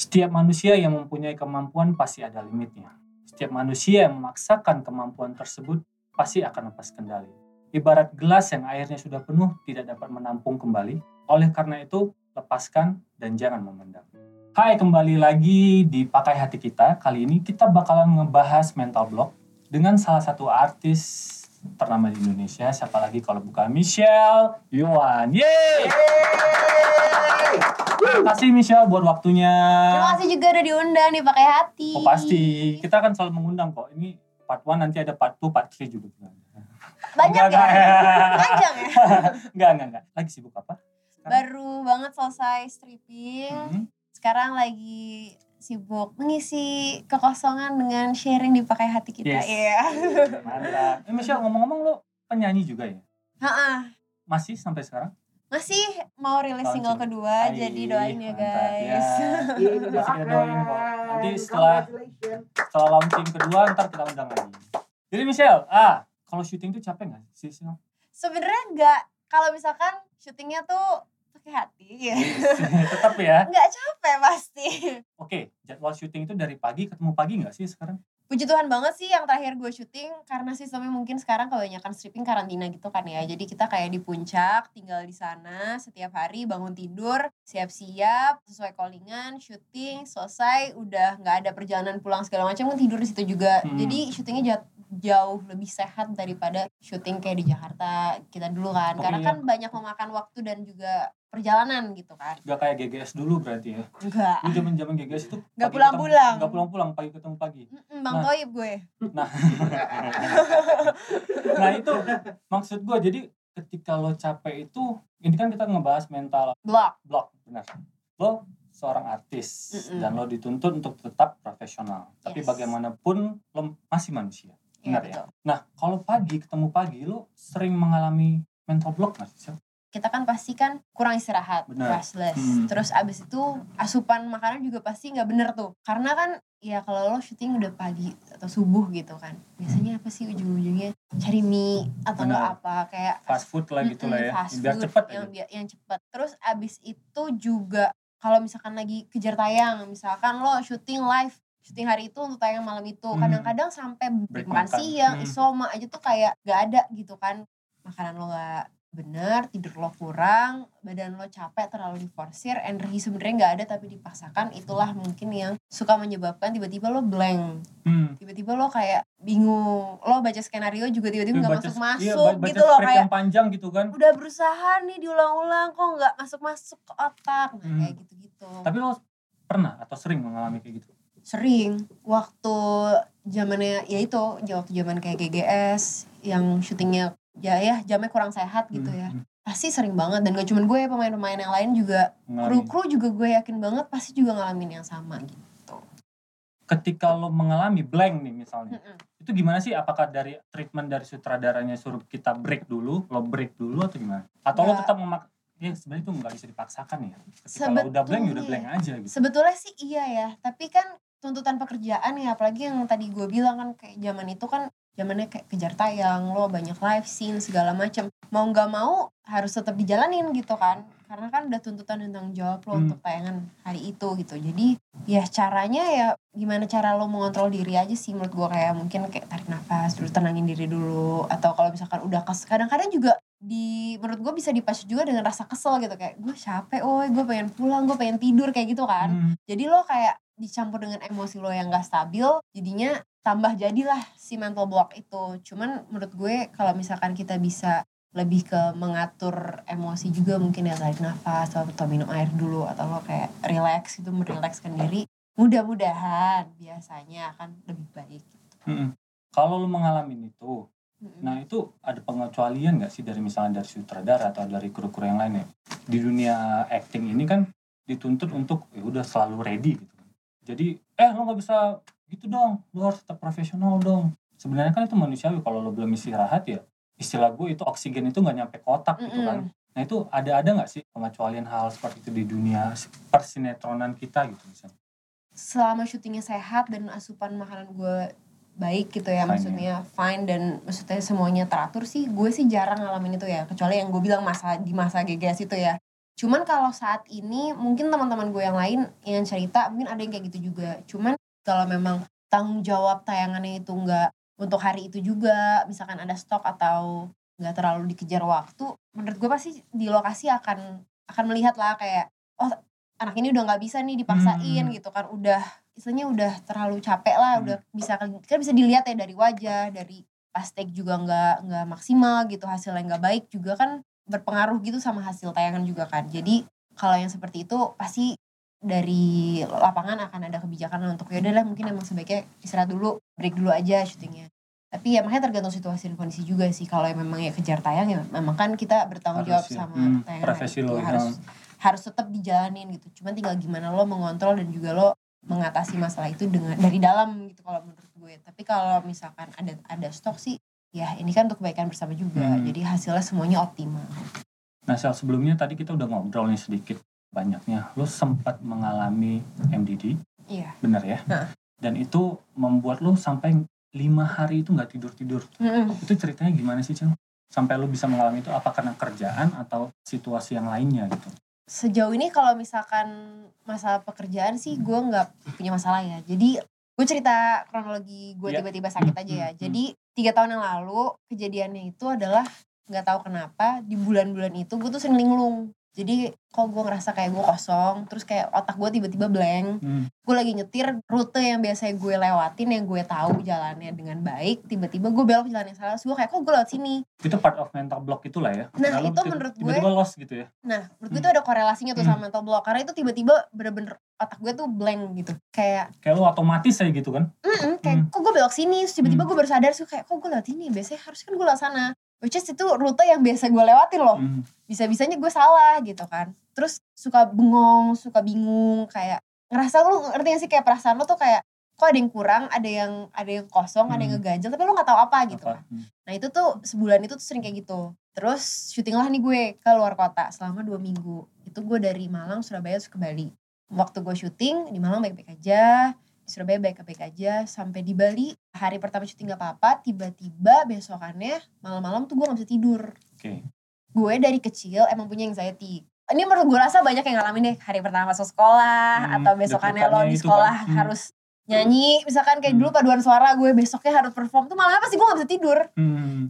Setiap manusia yang mempunyai kemampuan pasti ada limitnya. Setiap manusia yang memaksakan kemampuan tersebut pasti akan lepas kendali. Ibarat gelas yang airnya sudah penuh tidak dapat menampung kembali. Oleh karena itu, lepaskan dan jangan memendam. Hai, kembali lagi di Pakai Hati Kita. Kali ini kita bakalan ngebahas mental block dengan salah satu artis ternama di Indonesia. Siapa lagi kalau bukan Michelle Joan. Yeay! Terima kasih Michelle buat waktunya. Terima kasih juga udah diundang di Pakai Hati. Oh pasti, kita akan selalu mengundang kok. Ini part 1, nanti ada part 2, part 3 juga. Banyak enggak, ya? Panjang ya? Enggak. Lagi sibuk apa? Sekarang? Baru banget selesai stripping. Sekarang lagi sibuk mengisi kekosongan dengan sharing di Pakai Hati Kita. Yes. Yeah. Mantap. Michelle, ngomong-ngomong lo penyanyi juga ya? Ha-ha. Masih sampai sekarang? Masih, mau rilis single kedua, jadi doain ya guys. Ya. Masih kita doain kok. Nanti setelah launching kedua, ntar kita undang lagi. Jadi Michelle, kalau syuting tuh capek nggak sih? Sebenarnya nggak. Kalau misalkan syutingnya tuh pakai hati, ya. Tetap ya. Nggak capek pasti. Oke, jadwal syuting itu dari pagi ketemu pagi nggak sih sekarang? Puji Tuhan banget sih yang terakhir gue syuting, karena sistemnya mungkin sekarang kebanyakan stripping karantina gitu kan ya. Jadi kita kayak di puncak, tinggal di sana setiap hari, bangun tidur, siap-siap, sesuai callingan, syuting, selesai, udah gak ada perjalanan pulang segala macam, kan tidur di situ juga. Jadi syutingnya jauh lebih sehat daripada syuting kayak di Jakarta kita dulu kan. Karena kan banyak memakan waktu dan juga perjalanan gitu kan. Gak kayak GGS dulu berarti ya? Enggak. Lu zaman-zaman GGS itu gak pulang-pulang. Gak pulang-pulang, pagi ketemu pagi. Bang Toib gue. Nah itu maksud gue. Jadi ketika lo capek itu, ini kan kita ngebahas mental block, benar. Lo seorang artis dan lo dituntut untuk tetap profesional. Tapi bagaimanapun lo masih manusia. Benar ya? Nah kalau pagi ketemu pagi, lo sering mengalami mental block gak sih? Kita kan pasti kan kurang istirahat, restless. Terus abis itu asupan makanan juga pasti gak bener tuh. Karena kan ya kalau lo syuting udah pagi atau subuh gitu kan. Biasanya apa sih ujung-ujungnya? Cari mie atau apa. Kayak fast food lah gitu lah ya. Biar cepet aja. Yang cepet. Terus abis itu juga kalau misalkan lagi kejar tayang. Misalkan lo syuting live. Syuting hari itu untuk tayang malam itu. Kadang-kadang sampai makan siang, isoma aja tuh kayak gak ada gitu kan. Makanan lo gak bener, tidur lo kurang, badan lo capek, terlalu diforsir, energi sebenarnya nggak ada tapi dipaksakan, itulah mungkin yang suka menyebabkan tiba-tiba lo blank, tiba-tiba lo kayak bingung, lo baca skenario juga tiba-tiba nggak masuk-masuk, iya, gitu lo kayak panjang gitu kan, udah berusaha nih diulang-ulang kok nggak masuk-masuk ke otak, kayak gitu-gitu. Tapi lo pernah atau sering mengalami kayak gitu? Sering, waktu zamannya ya itu, waktu zaman kayak GGS yang syutingnya ya jamnya kurang sehat gitu ya. Pasti sering banget, dan gak cuma gue, pemain-pemain yang lain juga, kru-kru juga gue yakin banget pasti juga ngalamin yang sama gitu. Ketika lo mengalami blank nih misalnya, itu gimana sih? Apakah dari treatment dari sutradaranya suruh kita break dulu, lo break dulu atau gimana? Atau lo tetap ya sebenarnya itu gak bisa dipaksakan ya? Ketika lo udah blank ya udah blank aja gitu. Sebetulnya sih iya ya, tapi kan tuntutan pekerjaan ya, apalagi yang tadi gue bilang kan kayak zaman itu kan zamannya kayak kejar tayang, lo banyak live scene segala macam. Mau nggak mau harus tetap dijalanin gitu kan, karena kan udah tuntutan tentang jawab lo untuk tayangan hari itu gitu. Jadi ya caranya ya gimana cara lo mengontrol diri aja sih menurut gue, kayak mungkin kayak tarik nafas dulu, tenangin diri dulu, atau kalau misalkan udah kadang-kadang juga menurut gue bisa dipacu juga dengan rasa kesel gitu, kayak gue capek, gue pengen pulang, gue pengen tidur kayak gitu kan. Jadi lo kayak dicampur dengan emosi lo yang gak stabil, jadinya tambah jadilah si mental block itu. Cuman menurut gue kalau misalkan kita bisa lebih ke mengatur emosi juga, mungkin ya tarik nafas atau minum air dulu, atau lo kayak relax gitu, merilekskan diri, mudah-mudahan biasanya akan lebih baik gitu. Kalau lo mengalami itu, nah itu ada pengecualian gak sih dari misalnya dari sutradara atau dari kru-kru yang lainnya? Di dunia acting ini kan dituntut untuk ya udah selalu ready gitu. Jadi lo gak bisa gitu dong, lo harus tetap profesional dong. Sebenarnya kan itu manusiawi, kalau lo belum istirahat ya istilah gue itu oksigen itu gak nyampe kotak gitu kan. Nah itu ada gak sih pengecualian hal seperti itu di dunia persinetronan kita gitu misalnya? Selama syutingnya sehat dan asupan makanan gue baik gitu ya, maksudnya fine dan maksudnya semuanya teratur sih, gue sih jarang ngalamin itu ya, kecuali yang gue bilang di masa GGS itu ya. Cuman kalau saat ini mungkin teman-teman gue yang lain yang cerita mungkin ada yang kayak gitu juga. Cuman kalau memang tanggung jawab tayangannya itu nggak untuk hari itu juga, misalkan ada stok atau nggak terlalu dikejar waktu, menurut gue pasti di lokasi akan melihat lah kayak, oh anak ini udah nggak bisa nih dipaksain gitu kan, udah istilahnya udah terlalu capek lah, udah bisa kan bisa dilihat ya dari wajah, dari pastek juga nggak maksimal gitu, hasilnya nggak baik juga kan berpengaruh gitu sama hasil tayangan juga kan. Jadi kalau yang seperti itu pasti dari lapangan akan ada kebijakan untuk yaudah lah mungkin emang sebaiknya istirahat dulu, break dulu aja syutingnya. Tapi ya makanya tergantung situasi dan kondisi juga sih. Kalau yang memang ya kejar tayang ya memang kan kita bertanggung jawab sama tayangan, profesi lo harus tetap dijalanin gitu. Cuman tinggal gimana lo mengontrol dan juga lo mengatasi masalah itu dengan dari dalam gitu kalau menurut gue. Tapi kalau misalkan ada stok sih ya ini kan untuk kebaikan bersama juga. Jadi hasilnya semuanya optimal. Nah Sel, sebelumnya tadi kita udah ngobrol nih sedikit banyaknya. Lo sempat mengalami MDD. Iya. Bener ya? Dan itu membuat lo sampai 5 hari itu gak tidur-tidur. Itu ceritanya gimana sih Cel? Sampai lo bisa mengalami itu apa karena kerjaan atau situasi yang lainnya gitu? Sejauh ini kalau misalkan masalah pekerjaan sih gue gak punya masalah ya. Jadi gue cerita kronologi gue tiba-tiba sakit aja ya. Jadi 3 tahun yang lalu kejadiannya itu adalah gak tahu kenapa di bulan-bulan itu gue tuh sering linglung. Jadi kok gue ngerasa kayak gue kosong, terus kayak otak gue tiba-tiba blank. Gue lagi nyetir rute yang biasanya gue lewatin, yang gue tahu jalannya dengan baik, tiba-tiba gue belok jalan yang salah. Terus gue kayak kok gue lewat sini. Itu part of mental block itulah ya. Nah lalu itu menurut gue tiba-tiba lost gitu ya. Nah menurut gue itu ada korelasinya tuh sama mental block. Karena itu tiba-tiba bener-bener otak gue tuh blank gitu. Kayak lo otomatis aja gitu kan. Kayak kok gue belok sini, terus tiba-tiba gue baru sadar. Terus kayak kok gue lewat sini, biasanya harusnya kan gue lewat sana. Which is itu rute yang biasa gue lewatin loh. Bisa-bisanya gue salah gitu kan. Terus suka bengong, suka bingung. Kayak ngerasa lu ngerti gak sih kayak perasaan lu tuh kayak kok ada yang kurang, ada yang kosong, ada yang ngeganjel. Tapi lu gak tahu apa gitu kan. Nah itu tuh sebulan itu tuh sering kayak gitu. Terus syuting lah nih gue ke luar kota selama 2 minggu. Itu gue dari Malang, Surabaya, terus ke Bali. Waktu gue syuting di Malang baik-baik aja, di Surabaya baik-baik aja, sampai di Bali hari pertama syuting gak apa-apa, tiba-tiba besokannya malam-malam tuh gue gak bisa tidur. Gue dari kecil emang punya anxiety. Ini menurut gue rasa banyak yang ngalamin deh, hari pertama masuk sekolah atau besokannya lo di sekolah harus nyanyi, misalkan kayak dulu paduan suara gue besoknya harus perform, tuh malamnya pasti gue gak bisa tidur.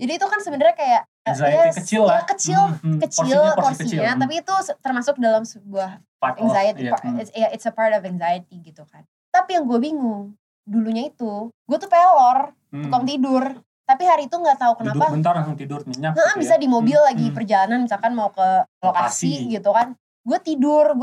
Jadi itu kan sebenarnya kayak anxiety kecil lah, porsinya tapi itu termasuk dalam sebuah part anxiety of, it's a part of anxiety gitu kan. Tapi yang gue bingung, dulunya itu, gue tuh pelor, tukang tidur. Tapi hari itu gak tahu kenapa. Duduk bentar langsung tidur, nyenyak. Bisa ya? Di mobil lagi perjalanan, misalkan mau ke lokasi gitu kan. Gue tidur.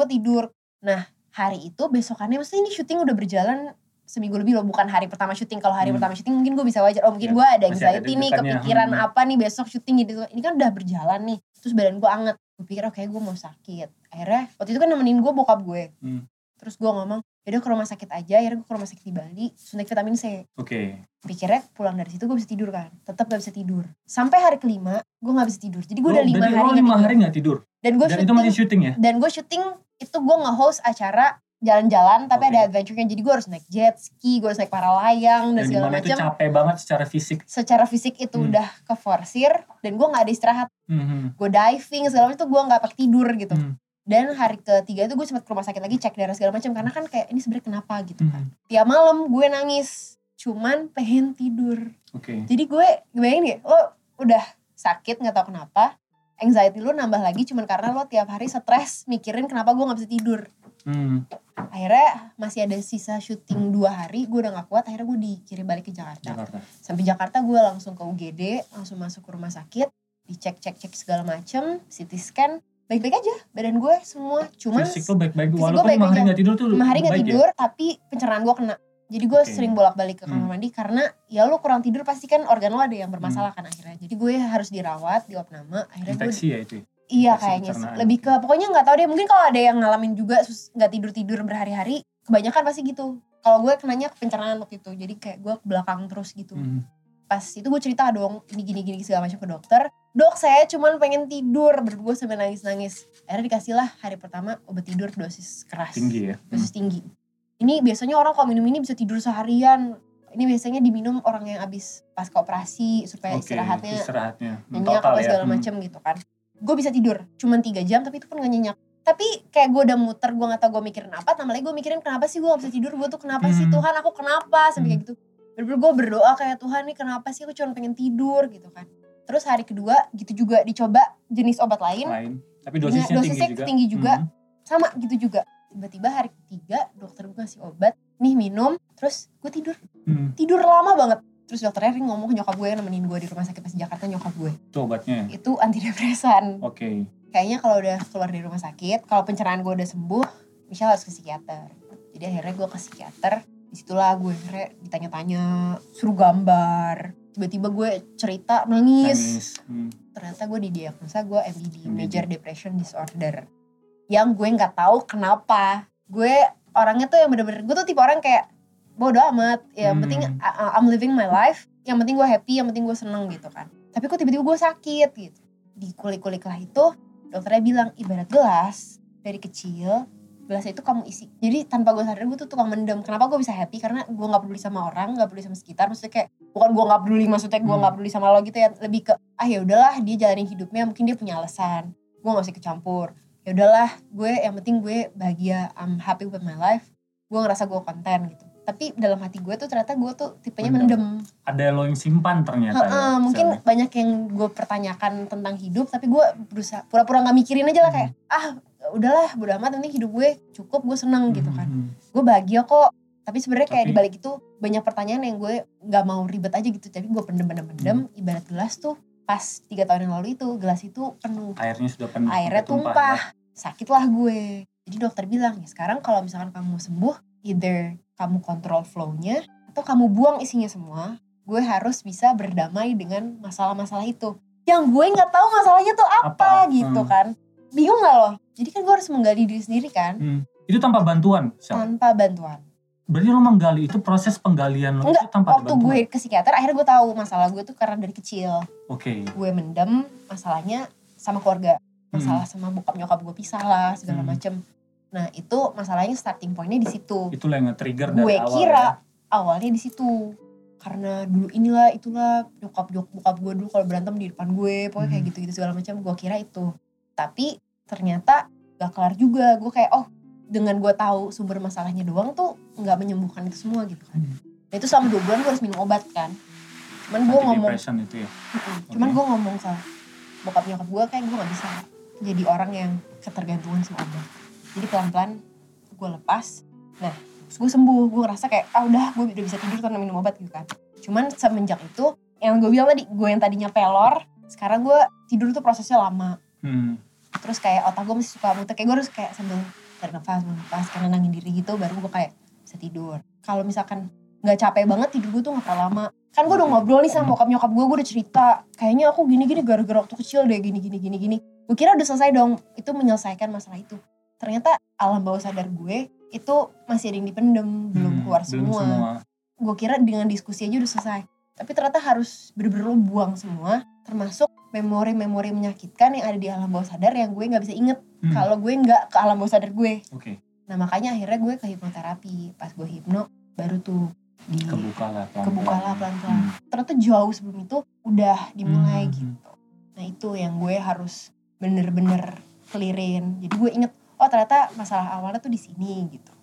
Nah, hari itu besokannya, maksudnya ini syuting udah berjalan seminggu lebih loh. Bukan hari pertama syuting. Kalau hari pertama syuting mungkin gue bisa wajar. Oh mungkin gue ada anxiety nih, kepikiran apa nih besok syuting gitu. Ini kan udah berjalan nih. Terus badan gue anget. Gue pikir okay, gue mau sakit. Akhirnya, waktu itu kan nemenin gue bokap gue. Terus gue ngomong, yaudah ke rumah sakit aja. Akhirnya gue ke rumah sakit di Bali, suntik vitamin C. Pikirnya pulang dari situ gue bisa tidur kan. Tetap gak bisa tidur. Sampai hari kelima, gue gak bisa tidur. Jadi gue udah 5 hari gak tidur. Dan itu masih syuting ya? Dan gue syuting, itu gue nge-host acara jalan-jalan, tapi ada adventure-nya. Jadi gue harus naik jet ski, gue harus naik para layang, dan segala macam. Dan dimana itu capek banget secara fisik. Secara fisik itu udah keforsir, dan gue gak ada istirahat. Gue diving, segala macam itu gue gak pakai tidur gitu. Dan hari ketiga itu gue sempet ke rumah sakit lagi, cek darah segala macam, karena kan kayak ini sebenarnya kenapa gitu kan. Tiap malam gue nangis, cuman pengen tidur. Jadi gue bayangin gak, lo udah sakit gak tau kenapa, anxiety lo nambah lagi cuman karena lo tiap hari stres mikirin kenapa gue gak bisa tidur. Akhirnya masih ada sisa syuting 2 hari, gue udah gak kuat, akhirnya gue dikirim balik ke Jakarta. Sampai Jakarta gue langsung ke UGD, langsung masuk ke rumah sakit, dicek segala macam, CT scan. Baik-baik aja badan gue semua, cuman fisik lo baik-baik, walaupun 5 hari gak tidur tuh 5 hari gak tidur ya? Tapi pencernaan gue kena, jadi gue sering bolak-balik ke kamar mandi karena ya lo kurang tidur pasti kan organ lo ada yang bermasalah kan akhirnya, jadi gue harus dirawat di opname. Akhirnya infeksi ya itu? Iya kayaknya lebih ke, pokoknya gak tau deh, mungkin kalau ada yang ngalamin juga gak tidur-tidur berhari-hari kebanyakan pasti gitu. Kalau gue kenanya ke pencernaan waktu itu, jadi kayak gue ke belakang terus gitu. Pas itu gue cerita dong, ini gini-gini segala macam ke dokter. Dok, saya cuman pengen tidur, berdua sampai nangis-nangis. Akhirnya dikasih lah hari pertama obat tidur dosis keras. Tinggi ya? Dosis tinggi. Ini biasanya orang kalau minum ini bisa tidur seharian. Ini biasanya diminum orang yang abis pasca operasi, supaya istirahatnya nyenyak atau segala macam gitu kan. Gue bisa tidur, cuman 3 jam tapi itu pun gak nyenyak. Tapi kayak gue udah muter, gue gak tau gue mikirin apa. Tambah lagi gue mikirin kenapa sih gue gak bisa tidur, gue tuh kenapa sih Tuhan, aku kenapa, sampai kayak gitu. Bener-bener gue berdoa kayak Tuhan nih kenapa sih, aku cuma pengen tidur gitu kan. Terus hari kedua gitu juga dicoba jenis obat lain. Tapi dosisnya tinggi juga. Sama gitu juga. Tiba-tiba hari ketiga dokter gue ngasih obat, nih minum, terus gue tidur. Tidur lama banget. Terus dokternya ngomong ke nyokap gue yang nemenin gue di rumah sakit pas di Jakarta, nyokap gue. Itu obatnya? Itu antidepresan. Oke. Kayaknya kalau udah keluar dari rumah sakit, kalau pencernaan gue udah sembuh, Michelle harus ke psikiater. Jadi akhirnya gue ke psikiater. Disitulah gue akhirnya ditanya-tanya, suruh gambar. Tiba-tiba gue cerita, nangis. Ternyata gue didiagnosa gue MDD, Major Depression Disorder. Yang gue gak tahu kenapa. Gue orangnya tuh yang bener-bener, gue tuh tipe orang kayak bodo amat. Yang penting I'm living my life. Yang penting gue happy, yang penting gue seneng gitu kan. Tapi kok tiba-tiba gue sakit gitu. Dikulik-kulik lah itu, dokternya bilang ibarat gelas, dari kecil gelasnya itu kamu isi. Jadi tanpa gue sadar gue tuh tukang mendem. Kenapa gue bisa happy? Karena gue gak peduli sama orang, gak peduli sama sekitar. Maksudnya kayak bukan gue gak peduli, maksudnya gue gak peduli sama lo gitu ya. Lebih ke ya udahlah dia jalanin hidupnya, mungkin dia punya alasan, gue gak usah kecampur. Ya udahlah, gue yang penting gue bahagia, I'm happy with my life, gue ngerasa gue konten gitu. Tapi dalam hati gue tuh ternyata gue tuh tipenya mendem. Ada lo yang simpan ternyata. Mungkin so, banyak yang gue pertanyakan tentang hidup. Tapi gue berusaha pura-pura gak mikirin aja lah. Kayak udahlah bodo amat, nanti hidup gue cukup, gue seneng gitu kan. Gue bahagia kok. Tapi sebenarnya kayak dibalik itu banyak pertanyaan yang gue gak mau ribet aja gitu. Tapi gue pendem. Ibarat gelas tuh pas 3 tahun yang lalu itu, gelas itu penuh. Airnya sudah penuh. Airnya tumpah. Sakitlah gue. Jadi dokter bilang ya sekarang kalau misalkan kamu sembuh, either kamu kontrol flow-nya, atau kamu buang isinya semua. Gue harus bisa berdamai dengan masalah-masalah itu. Yang gue gak tahu masalahnya tuh apa? Gitu kan. Bingung gak loh? Jadi kan gue harus menggali diri sendiri kan. Itu tanpa bantuan? Siapa? Tanpa bantuan. Berarti lo menggali, itu proses penggalian lo? Enggak, itu tanpa waktu bantuan? Gue ke psikiater akhirnya gue tahu masalah gue tuh karena dari kecil. Oke. Gue mendem masalahnya sama keluarga. Masalah sama bokap nyokap gue pisah lah, segala macem. Nah itu masalahnya starting pointnya di situ. Itu yang nge-trigger dari awal. Gue kira awalnya di situ karena dulu inilah itulah bokap gue dulu kalau berantem di depan gue, pokoknya kayak gitu-gitu segala macam. Gue kira itu, tapi ternyata gak kelar juga. Gue kayak dengan gue tahu sumber masalahnya doang tuh nggak menyembuhkan itu semua gitu kan. Nah, itu selama 2 bulan gue harus minum obat kan. Cuman gue ngomong. Itu ya? Cuman gue ngomong ke bokap nyokap gue kayak gue nggak bisa jadi orang yang ketergantungan sama obat. Jadi pelan-pelan gue lepas. Nah terus gue sembuh. Gue ngerasa kayak udah gue udah bisa tidur karena minum obat gitu kan. Cuman semenjak itu, yang gue bilang tadi, gue yang tadinya pelor, sekarang gue tidur tuh prosesnya lama. Terus kayak otak gue masih suka muter. Kayak gue harus kayak sambil tarik nafas, karena nangin diri gitu, baru gue kayak bisa tidur. Kalau misalkan gak capek banget, tidur gue tuh gak terlalu lama. Kan gue udah ngobrol nih sama bokap nyokap gue udah cerita. Kayaknya aku gini-gini gara-gara waktu kecil deh, gini-gini. Gue kira udah selesai dong, itu menyelesaikan masalah itu. Ternyata alam bawah sadar gue itu masih ada yang dipendem, belum keluar semua. Gue kira dengan diskusi aja udah selesai, tapi ternyata harus bener-bener lo buang semua, termasuk memori-memori menyakitkan yang ada di alam bawah sadar yang gue gak bisa inget kalau gue gak ke alam bawah sadar gue. Nah makanya akhirnya gue ke hipnoterapi. Pas gue hipno baru tuh kebuka lah pelan-pelan. Ternyata jauh sebelum itu udah dimulai gitu. Nah itu yang gue harus bener-bener clearin. Jadi gue inget ternyata masalah awalnya tuh di sini gitu.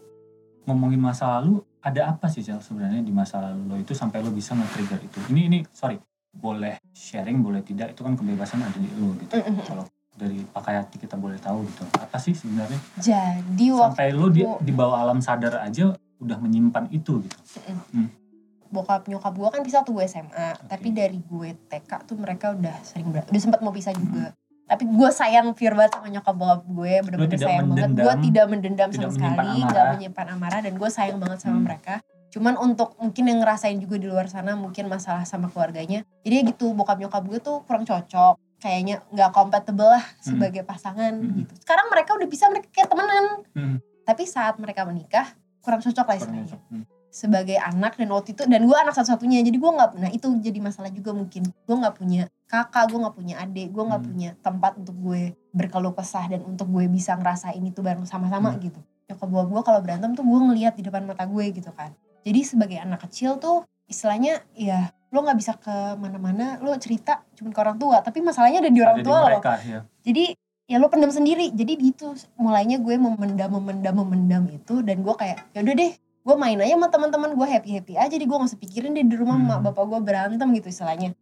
Ngomongin masa lalu, ada apa sih Jal sebenarnya di masa lalu lo itu sampai lo bisa nge-trigger itu? Ini sorry, boleh sharing boleh tidak, itu kan kebebasan ada di lo gitu. Kalau dari Pakai Hati Kita boleh tahu gitu. Apa sih sebenarnya? Jadi sampai lo di bawah alam sadar aja udah menyimpan itu gitu. Bokap nyokap gue kan pisah tuh gue SMA, tapi dari gue TK tuh mereka udah sering udah sempat mau pisah juga. Tapi gue sayang fear banget sama nyokap bokap gue, bener-bener sayang banget. Gue tidak mendendam sama sekali, gak menyimpan amarah, dan gue sayang banget sama mereka. Cuman untuk mungkin yang ngerasain juga di luar sana mungkin masalah sama keluarganya, jadi gitu bokap nyokap gue tuh kurang cocok, kayaknya gak compatible lah sebagai pasangan gitu. Sekarang mereka udah bisa, mereka kayak temenan, tapi saat mereka menikah kurang cocok lah istilahnya sebagai anak. Dan waktu itu, dan gue anak satu-satunya, jadi gue gak, nah itu jadi masalah juga mungkin. Gue gak punya kakak, gue gak punya adik, gue gak punya tempat untuk gue berkeluh kesah dan untuk gue bisa ngerasain itu bareng sama-sama gitu. Nyokap bokap gue kalau berantem tuh gue ngelihat di depan mata gue gitu kan. Jadi sebagai anak kecil tuh istilahnya ya lo gak bisa ke mana-mana, lo cerita cuma ke orang tua, tapi masalahnya ada di orang tua lo. Jadi ya lo pendam sendiri. Jadi gitu mulainya gue memendam itu, dan gue kayak yaudah deh gue main aja sama teman-teman gue, happy aja, jadi gue nggak usah pikirin deh di rumah mak bapak gue berantem gitu istilahnya.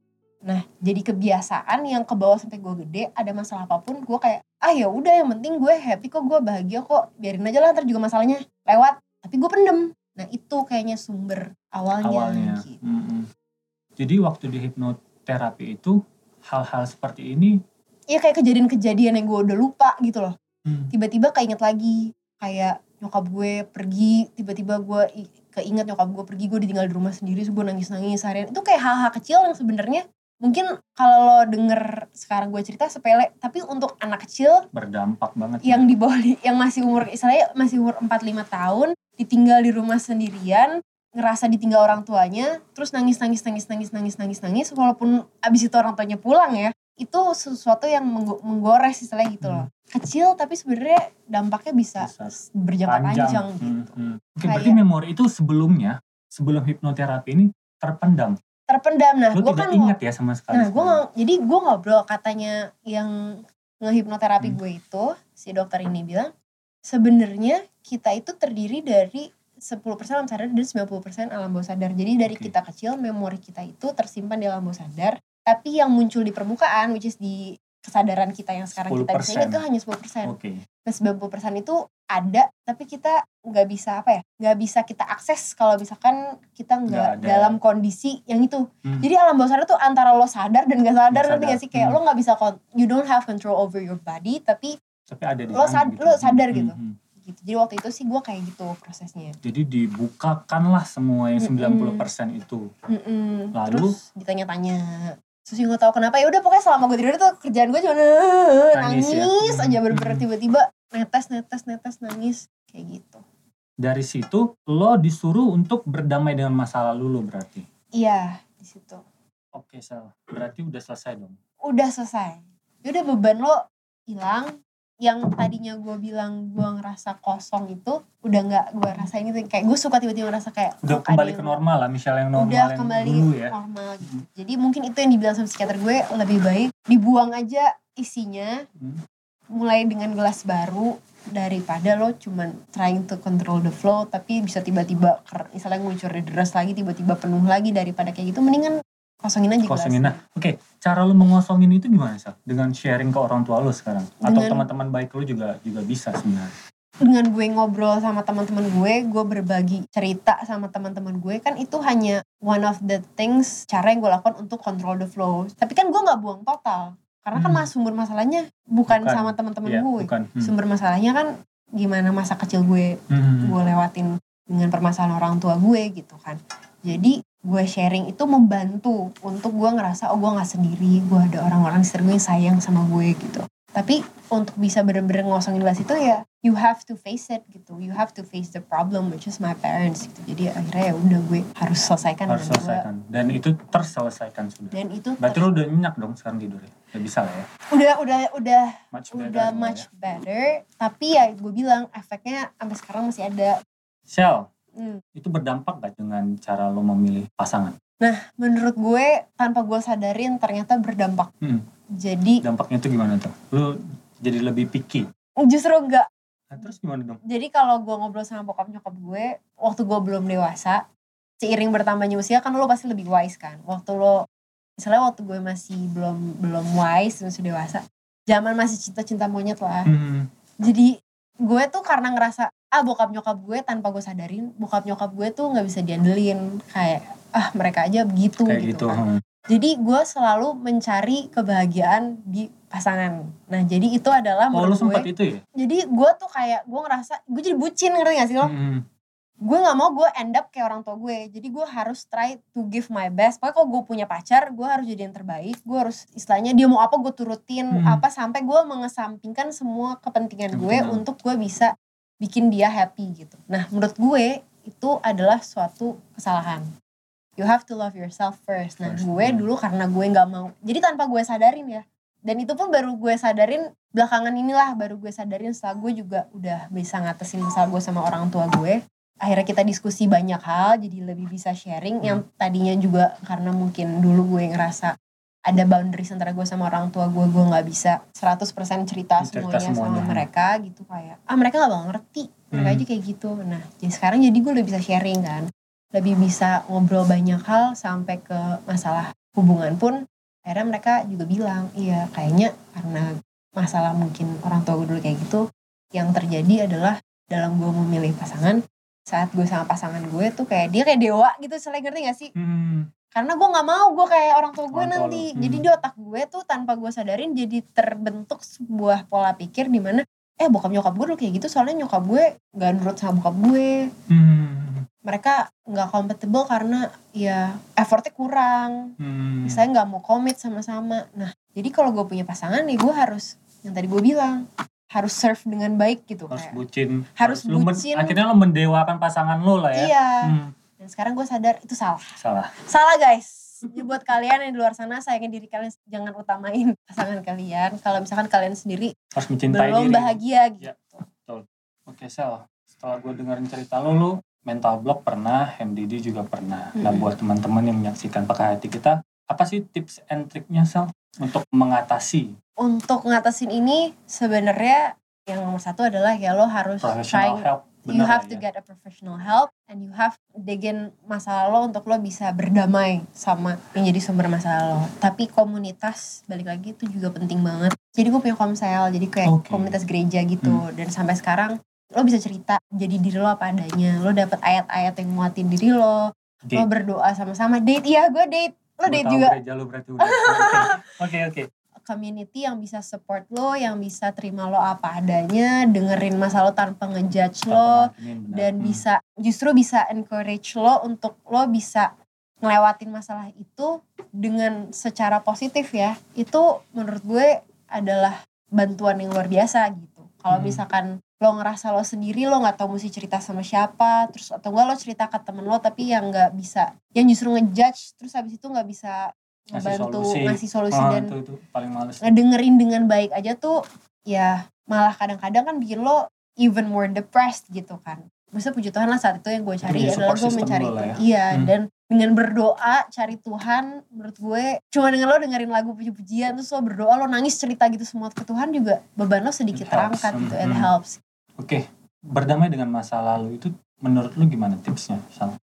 Nah jadi kebiasaan yang ke bawah sampai gue gede, ada masalah apapun gue kayak ah ya udah yang penting gue happy kok, gue bahagia kok, biarin aja lah ntar juga masalahnya lewat, tapi gue pendem. Nah itu kayaknya sumber awalnya. Gitu. Jadi waktu di hipnoterapi itu hal-hal seperti ini? Iya kayak kejadian-kejadian yang gue udah lupa gitu loh. Tiba-tiba keinget lagi. Kayak nyokap gue pergi, tiba-tiba gue keinget nyokap gue pergi, gue ditinggal di rumah sendiri, gue nangis-nangis harian. Itu kayak hal-hal kecil yang sebenarnya mungkin kalau lo denger sekarang gue cerita sepele, tapi untuk anak kecil berdampak banget. Yang di bawah, yang masih umur istilahnya masih umur 4-5 tahun, ditinggal di rumah sendirian, ngerasa ditinggal orang tuanya, terus nangis, walaupun abis itu orang tuanya pulang ya, itu sesuatu yang menggores istilahnya gitu loh. Kecil tapi sebenarnya dampaknya bisa berjangka panjang gitu. Oke, berarti memori itu sebelum hipnoterapi ini terpendam. Nah gue kan ingat ya sama sekali. Nah jadi gue ngobrol, katanya yang ngehipnoterapi gue itu si dokter ini bilang sebenarnya kita itu terdiri dari 10% alam sadar dan 90% alam bawah sadar. Jadi dari kita kecil memori kita itu tersimpan di alam bawah sadar, tapi yang muncul di permukaan which is di kesadaran kita yang sekarang 10%. Kita bisa ingat itu hanya 10%. Nah 90% itu ada tapi kita nggak bisa nggak bisa kita akses kalau misalkan kita nggak dalam kondisi yang itu. Jadi alam bawah sadar tuh antara lo sadar dan nggak sadar, nanti nggak sih kayak lo nggak bisa you don't have control over your body tapi ada di lo sadar gitu. Gitu. Jadi waktu itu sih gue kayak gitu prosesnya. Jadi dibukakanlah semua yang 90% itu. Lalu terus ditanya-tanya. Terus gue gak tau kenapa, ya udah pokoknya selama gue tidur itu kerjaan gue cuma nangis aja bener-bener tiba-tiba netes nangis kayak gitu. Dari situ lo disuruh untuk berdamai dengan masa lalu lo berarti. Iya, di situ. Oke, Sal. Berarti udah selesai dong. Udah selesai. Ya udah beban lo hilang. Yang tadinya gue bilang gue ngerasa kosong itu udah nggak gue rasain gitu, kayak gue suka tiba-tiba ngerasa kayak udah kembali ke normal lah, Michelle yang normal udah kembali dulu ya normal gitu. Jadi mungkin itu yang dibilang sama psikiater gue, lebih baik dibuang aja isinya, mulai dengan gelas baru daripada lo cuman trying to control the flow tapi bisa tiba-tiba misalnya ngucur deras lagi tiba-tiba penuh lagi. Daripada kayak gitu mendingan kosongin aja gelasnya. Oke, cara lu mengosongin itu gimana sih? Dengan sharing ke orang tua lu sekarang? Atau teman-teman baik lu juga bisa sebenarnya? Dengan gue ngobrol sama teman-teman gue berbagi cerita sama teman-teman gue, kan itu hanya one of the things, cara yang gue lakukan untuk control the flow. Tapi kan gue gak buang total. Karena kan sumber masalahnya bukan sama teman-teman gue. Sumber masalahnya kan gimana masa kecil gue lewatin dengan permasalahan orang tua gue gitu kan. Jadi gue sharing itu membantu untuk gue ngerasa gue gak sendiri, gue ada orang-orang di sekitar gue yang sayang sama gue gitu. Tapi untuk bisa bener-bener ngosongin gelas itu ya you have to face it gitu, you have to face the problem which is my parents gitu. Jadi akhirnya ya udah gue harus selesaikan. Dan itu terselesaikan sudah. Berarti lo udah nyenyak dong sekarang tidurnya, udah bisa lah ya. Udah much better. Tapi ya gue bilang efeknya sampai sekarang masih ada. Shell, itu berdampak gak dengan cara lo memilih pasangan? Nah menurut gue tanpa gue sadarin ternyata berdampak. Jadi dampaknya itu gimana tuh? Lo jadi lebih picky? Justru enggak. Nah, terus gimana dong? Jadi kalau gue ngobrol sama bokap nyokap gue waktu gue belum dewasa, seiring bertambahnya usia kan lo pasti lebih wise kan. Waktu gue masih belum wise, masih dewasa, zaman masih cinta-cinta monyet lah. Jadi gue tuh karena ngerasa bokap nyokap gue tanpa gue sadarin, bokap nyokap gue tuh gak bisa diandelin, kayak mereka aja begitu gitu kan. Jadi gue selalu mencari kebahagiaan di pasangan. Nah jadi itu adalah menurut gue. Oh lu sempat itu ya? Jadi gue tuh kayak gue ngerasa, gue jadi bucin, ngerti gak sih lo? Gue gak mau gue end up kayak orang tua gue, jadi gue harus try to give my best. Pokoknya kalau gue punya pacar, gue harus jadi yang terbaik, gue harus istilahnya dia mau apa gue turutin, sampai gue mengesampingkan semua kepentingan gue untuk gue bisa bikin dia happy gitu. Nah menurut gue itu adalah suatu kesalahan. You have to love yourself first. Nah gue dulu karena gue gak mau, jadi tanpa gue sadarin ya. Dan itu pun baru gue sadarin belakangan inilah, baru gue sadarin setelah gue juga udah bisa ngatasin masalah gue sama orang tua gue. Akhirnya kita diskusi banyak hal, jadi lebih bisa sharing. Yang tadinya juga karena mungkin dulu gue ngerasa ada boundaries antara gue sama orang tua gue gak bisa 100% cerita semuanya sama mereka gitu, kayak mereka gak bakal ngerti, mereka aja kayak gitu. Nah jadi sekarang jadi gue lebih bisa sharing kan, lebih bisa ngobrol banyak hal sampai ke masalah hubungan pun. Akhirnya mereka juga bilang, iya kayaknya karena masalah mungkin orang tua gue dulu kayak gitu, yang terjadi adalah dalam gue memilih pasangan, saat gue sama pasangan gue tuh kayak dia kayak dewa gitu, selain ngerti gak sih? Karena gue gak mau gue kayak orang tua gue nanti. Jadi di otak gue tuh tanpa gue sadarin jadi terbentuk sebuah pola pikir dimana bokap nyokap gue dulu kayak gitu, soalnya nyokap gue gak nurut sama bokap gue. Mereka gak compatible karena ya effortnya kurang, misalnya gak mau commit sama-sama. Nah jadi kalau gue punya pasangan nih gue harus, yang tadi gue bilang, harus serve dengan baik gitu, harus kayak bucin, harus bucin. Akhirnya lo mendewakan pasangan lo lah ya. Iya. Dan sekarang gue sadar itu salah guys. Jadi buat kalian yang di luar sana, sayangin diri kalian, jangan utamain pasangan kalian kalau misalkan kalian sendiri harus mencintai belum diri, bahagia gitu ya, betul. Oke Sel, setelah gue dengerin cerita lo mental block pernah, MDD juga pernah. Nah buat teman-teman yang menyaksikan Pakai Hati Kita, apa sih tips and triknya Sel untuk mengatasi? Untuk ngatasin ini sebenarnya yang nomor satu adalah ya lo harus trying, you have to get a professional help and you have dig in masalah lo untuk lo bisa berdamai sama yang jadi sumber masalah lo. Tapi komunitas balik lagi itu juga penting banget. Jadi gue punya komsel, jadi kayak komunitas gereja gitu. Dan sampai sekarang lo bisa cerita jadi diri lo apa adanya. Lo dapet ayat-ayat yang nguatin diri lo. Date. Lo berdoa sama-sama. Date, iya gue date. Lo date juga. Gue tahu gereja lo berarti udah. Oke. Community yang bisa support lo, yang bisa terima lo apa adanya, dengerin masalah lo tanpa ngejudge lo, dan bisa justru bisa encourage lo untuk lo bisa ngelewatin masalah itu dengan secara positif ya. Itu menurut gue adalah bantuan yang luar biasa gitu. Kalau misalkan lo ngerasa lo sendiri, lo nggak tahu mesti cerita sama siapa, terus atau enggak lo cerita ke temen lo tapi yang nggak bisa, yang justru ngejudge, terus habis itu nggak bisa ngebantu ngasih solusi dan itu paling males. Ngedengerin dengan baik aja tuh ya malah kadang-kadang kan bikin lo even more depressed gitu kan. Maksudnya puji Tuhan lah saat itu yang gue cari adalah gue mencari itu ya. Iya dan dengan berdoa cari Tuhan, menurut gue cuma dengan lo dengerin lagu puji-pujian terus lo berdoa, lo nangis, cerita gitu semua ke Tuhan juga beban lo sedikit terangkat gitu. It helps. Oke. Berdamai dengan masa lalu itu menurut lo gimana tipsnya?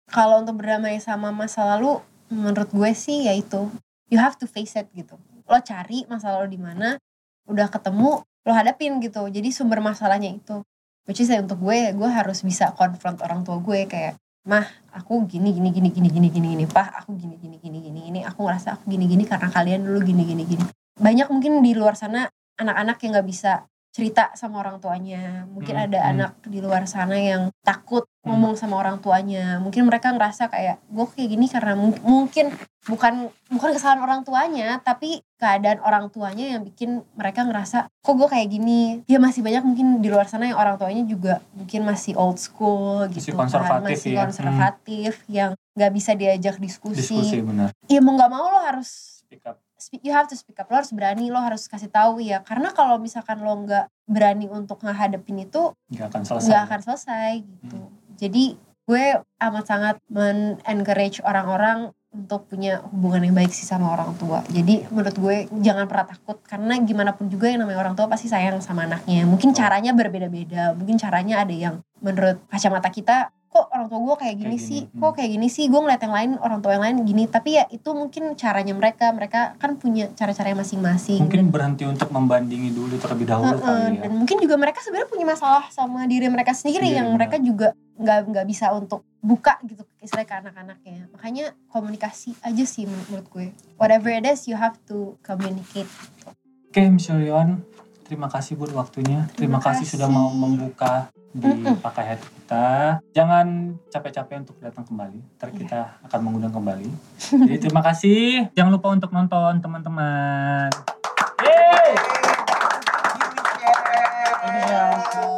Kalau untuk berdamai sama masa lalu, menurut gue sih yaitu you have to face it gitu. Lo cari masalah lo di mana, udah ketemu, lo hadapin gitu. Jadi sumber masalahnya itu. Which is untuk gue harus bisa confront orang tua gue kayak, "Mah, aku gini. Pah, aku gini. Aku ngerasa aku gini karena kalian dulu gini." Banyak mungkin di luar sana anak-anak yang enggak bisa cerita sama orang tuanya. Mungkin ada anak di luar sana yang takut ngomong sama orang tuanya. Mungkin mereka ngerasa kayak gue kayak gini karena mungkin bukan kesalahan orang tuanya, tapi keadaan orang tuanya yang bikin mereka ngerasa kok gue kayak gini. Ya masih banyak mungkin di luar sana yang orang tuanya juga mungkin masih old school gitu, masih konservatif yang nggak bisa diajak diskusi. Benar. Ya mau nggak mau lo harus speak up. You have to speak up, lo harus berani, lo harus kasih tahu ya. Karena kalau misalkan lo nggak berani untuk ngehadapin itu, nggak akan selesai gitu. Jadi gue amat sangat men-encourage orang-orang untuk punya hubungan yang baik sih sama orang tua. Jadi menurut gue jangan pernah takut, karena gimana pun juga yang namanya orang tua pasti sayang sama anaknya. Mungkin caranya berbeda-beda, mungkin caranya ada yang menurut kacamata kita, kok orang tua gue kayak gini sih, gue ngeliat yang lain, orang tua yang lain gini, tapi ya itu mungkin caranya mereka kan punya cara-cara masing-masing. Mungkin berhenti untuk membandingi dulu terlebih dahulu kali ya. Dan mungkin juga mereka sebenarnya punya masalah sama diri mereka sendiri yang mereka juga nggak bisa untuk buka gitu istilahnya ke anak-anaknya. Makanya komunikasi aja sih menurut gue. Whatever it is, you have to communicate. Oke, Michelle Joan, terima kasih buat waktunya. Terima kasih sudah mau membuka di Pakai Hati Kita. Jangan capek-capek untuk datang kembali. Ntar kita akan mengundang kembali. Jadi terima kasih. Jangan lupa untuk nonton teman-teman. Yeay! Thank you, Michelle.